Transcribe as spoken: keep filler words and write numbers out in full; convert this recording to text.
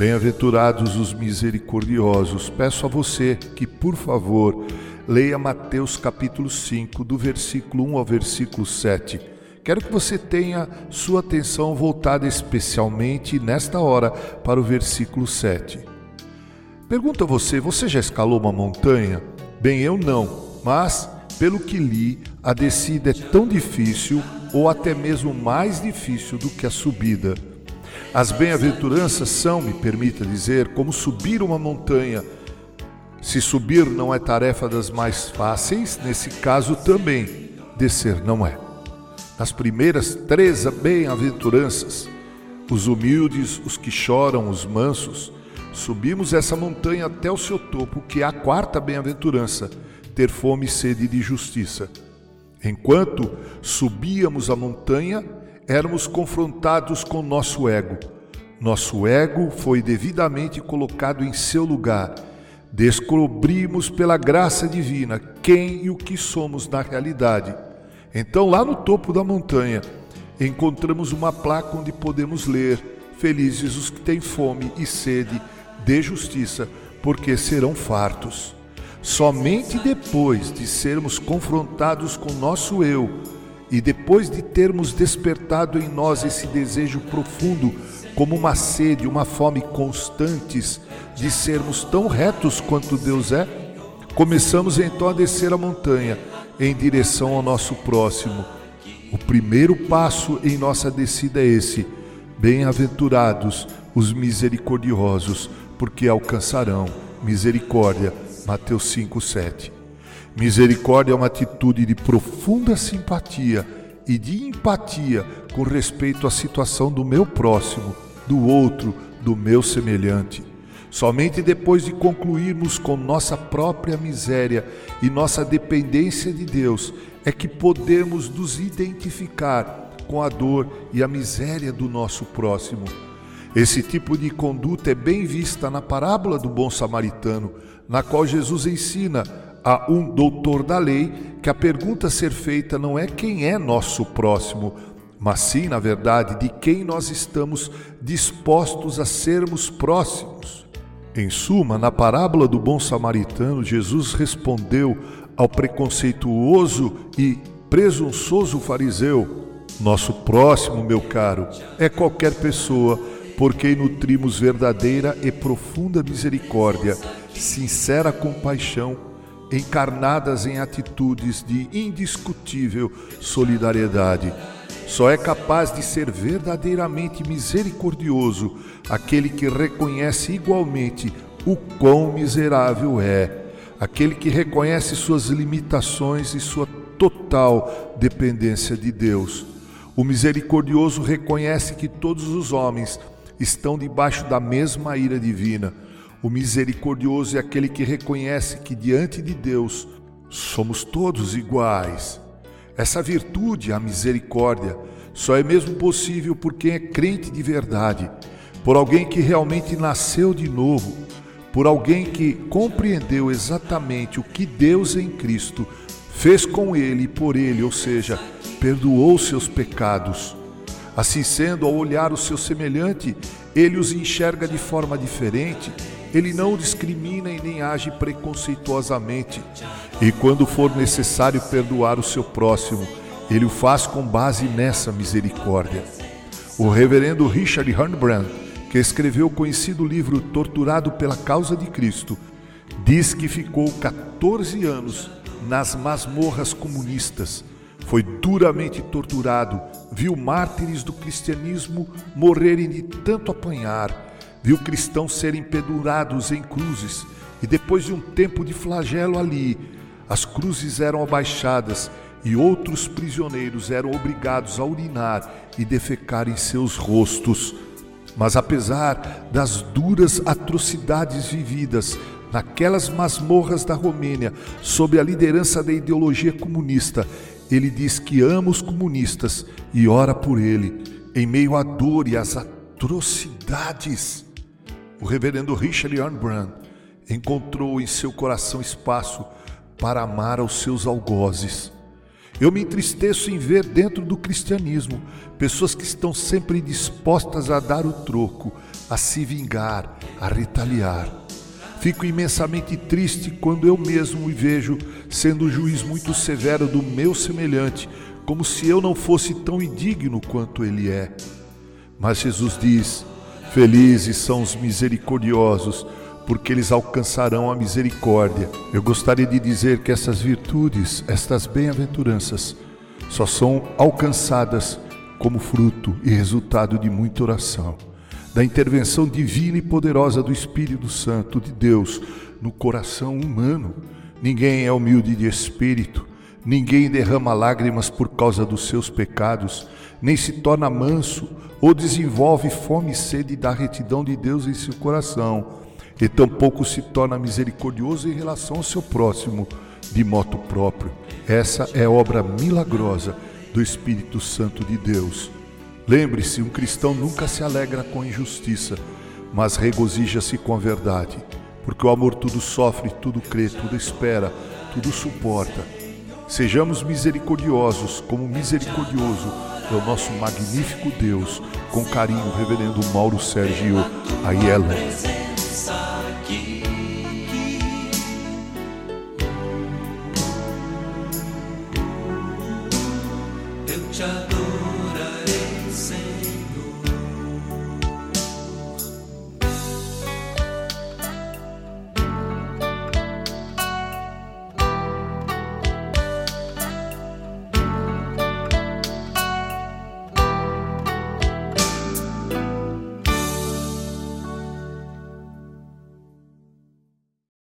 Bem-aventurados os misericordiosos, peço a você que, por favor, leia Mateus capítulo cinco, do versículo um ao versículo sete. Quero que você tenha sua atenção voltada especialmente nesta hora para o versículo sete. Pergunto a você, você já escalou uma montanha? Bem, eu não, mas, pelo que li, a descida é tão difícil ou até mesmo mais difícil do que a subida. As bem-aventuranças são, me permita dizer, como subir uma montanha. Se subir não é tarefa das mais fáceis, nesse caso também, descer não é. Nas primeiras três bem-aventuranças, os humildes, os que choram, os mansos, subimos essa montanha até o seu topo, que é a quarta bem-aventurança, ter fome e sede de justiça. Enquanto subíamos a montanha, éramos confrontados com nosso ego. Nosso ego foi devidamente colocado em seu lugar. Descobrimos pela graça divina quem e o que somos na realidade. Então, lá no topo da montanha, encontramos uma placa onde podemos ler: felizes os que têm fome e sede de justiça, porque serão fartos. Somente depois de sermos confrontados com nosso eu, e depois de termos despertado em nós esse desejo profundo, como uma sede, uma fome constantes, de sermos tão retos quanto Deus é, começamos então a descer a montanha em direção ao nosso próximo. O primeiro passo em nossa descida é esse: bem-aventurados os misericordiosos, porque alcançarão misericórdia. Mateus cinco, sete. Misericórdia é uma atitude de profunda simpatia e de empatia com respeito à situação do meu próximo, do outro, do meu semelhante. Somente depois de concluirmos com nossa própria miséria e nossa dependência de Deus é que podemos nos identificar com a dor e a miséria do nosso próximo. Esse tipo de conduta é bem vista na parábola do Bom Samaritano, na qual Jesus ensina a um doutor da lei que a pergunta a ser feita não é quem é nosso próximo, mas sim, na verdade, de quem nós estamos dispostos a sermos próximos. Em suma, na parábola do Bom Samaritano, Jesus respondeu ao preconceituoso e presunçoso fariseu: nosso próximo, meu caro, é qualquer pessoa por quem nutrimos verdadeira e profunda misericórdia, sincera compaixão, encarnadas em atitudes de indiscutível solidariedade. Só é capaz de ser verdadeiramente misericordioso aquele que reconhece igualmente o quão miserável é, aquele que reconhece suas limitações e sua total dependência de Deus. O misericordioso reconhece que todos os homens estão debaixo da mesma ira divina. O misericordioso é aquele que reconhece que diante de Deus somos todos iguais. Essa virtude, a misericórdia, só é mesmo possível por quem é crente de verdade, por alguém que realmente nasceu de novo, por alguém que compreendeu exatamente o que Deus em Cristo fez com ele e por ele, ou seja, perdoou seus pecados. Assim sendo, ao olhar o seu semelhante, ele os enxerga de forma diferente. Ele não discrimina e nem age preconceituosamente. E quando for necessário perdoar o seu próximo, ele o faz com base nessa misericórdia. O reverendo Richard Wurmbrand, que escreveu o conhecido livro Torturado pela Causa de Cristo, diz que ficou catorze anos nas masmorras comunistas. Foi duramente torturado, viu mártires do cristianismo morrerem de tanto apanhar, viu cristãos serem pendurados em cruzes e depois de um tempo de flagelo ali, as cruzes eram abaixadas e outros prisioneiros eram obrigados a urinar e defecar em seus rostos. Mas apesar das duras atrocidades vividas naquelas masmorras da Romênia, sob a liderança da ideologia comunista, ele diz que ama os comunistas e ora por ele, em meio à dor e às atrocidades. O reverendo Richard Wurmbrand encontrou em seu coração espaço para amar aos seus algozes. Eu me entristeço em ver dentro do cristianismo pessoas que estão sempre dispostas a dar o troco, a se vingar, a retaliar. Fico imensamente triste quando eu mesmo me vejo sendo o juiz muito severo do meu semelhante, como se eu não fosse tão indigno quanto ele é. Mas Jesus diz: felizes são os misericordiosos, porque eles alcançarão a misericórdia. Eu gostaria de dizer que essas virtudes, estas bem-aventuranças, só são alcançadas como fruto e resultado de muita oração, da intervenção divina e poderosa do Espírito Santo de Deus no coração humano. Ninguém é humilde de espírito, ninguém derrama lágrimas por causa dos seus pecados, nem se torna manso ou desenvolve fome e sede da retidão de Deus em seu coração, e tampouco se torna misericordioso em relação ao seu próximo, de moto próprio. Essa é obra milagrosa do Espírito Santo de Deus. Lembre-se, um cristão nunca se alegra com a injustiça, mas regozija-se com a verdade, porque o amor tudo sofre, tudo crê, tudo espera, tudo suporta. Sejamos misericordiosos, como misericordioso é o nosso magnífico Deus. Com carinho, Reverendo Mauro Sérgio Aiello. Tchau.